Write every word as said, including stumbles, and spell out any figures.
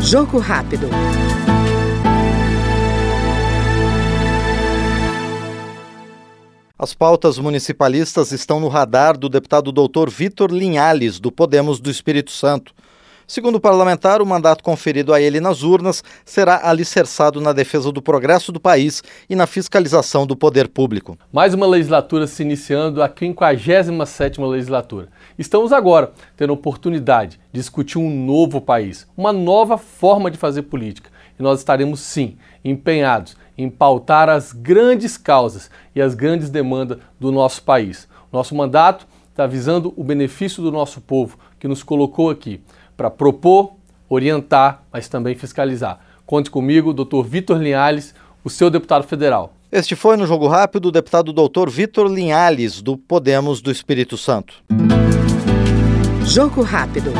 Jogo rápido. As pautas municipalistas estão no radar do deputado doutor Vitor Linhares, do Podemos do Espírito Santo. Segundo o parlamentar, o mandato conferido a ele nas urnas será alicerçado na defesa do progresso do país e na fiscalização do poder público. Mais uma legislatura se iniciando, a quinquagésima sétima legislatura. Estamos agora tendo a oportunidade de discutir um novo país, uma nova forma de fazer política. E nós estaremos, sim, empenhados em pautar as grandes causas e as grandes demandas do nosso país. Nosso mandato está visando o benefício do nosso povo, que nos colocou aqui, para propor, orientar, mas também fiscalizar. Conte comigo, doutor Vitor Linhares, o seu deputado federal. Este foi no Jogo Rápido o deputado doutor Vitor Linhares, do Podemos do Espírito Santo. Jogo Rápido.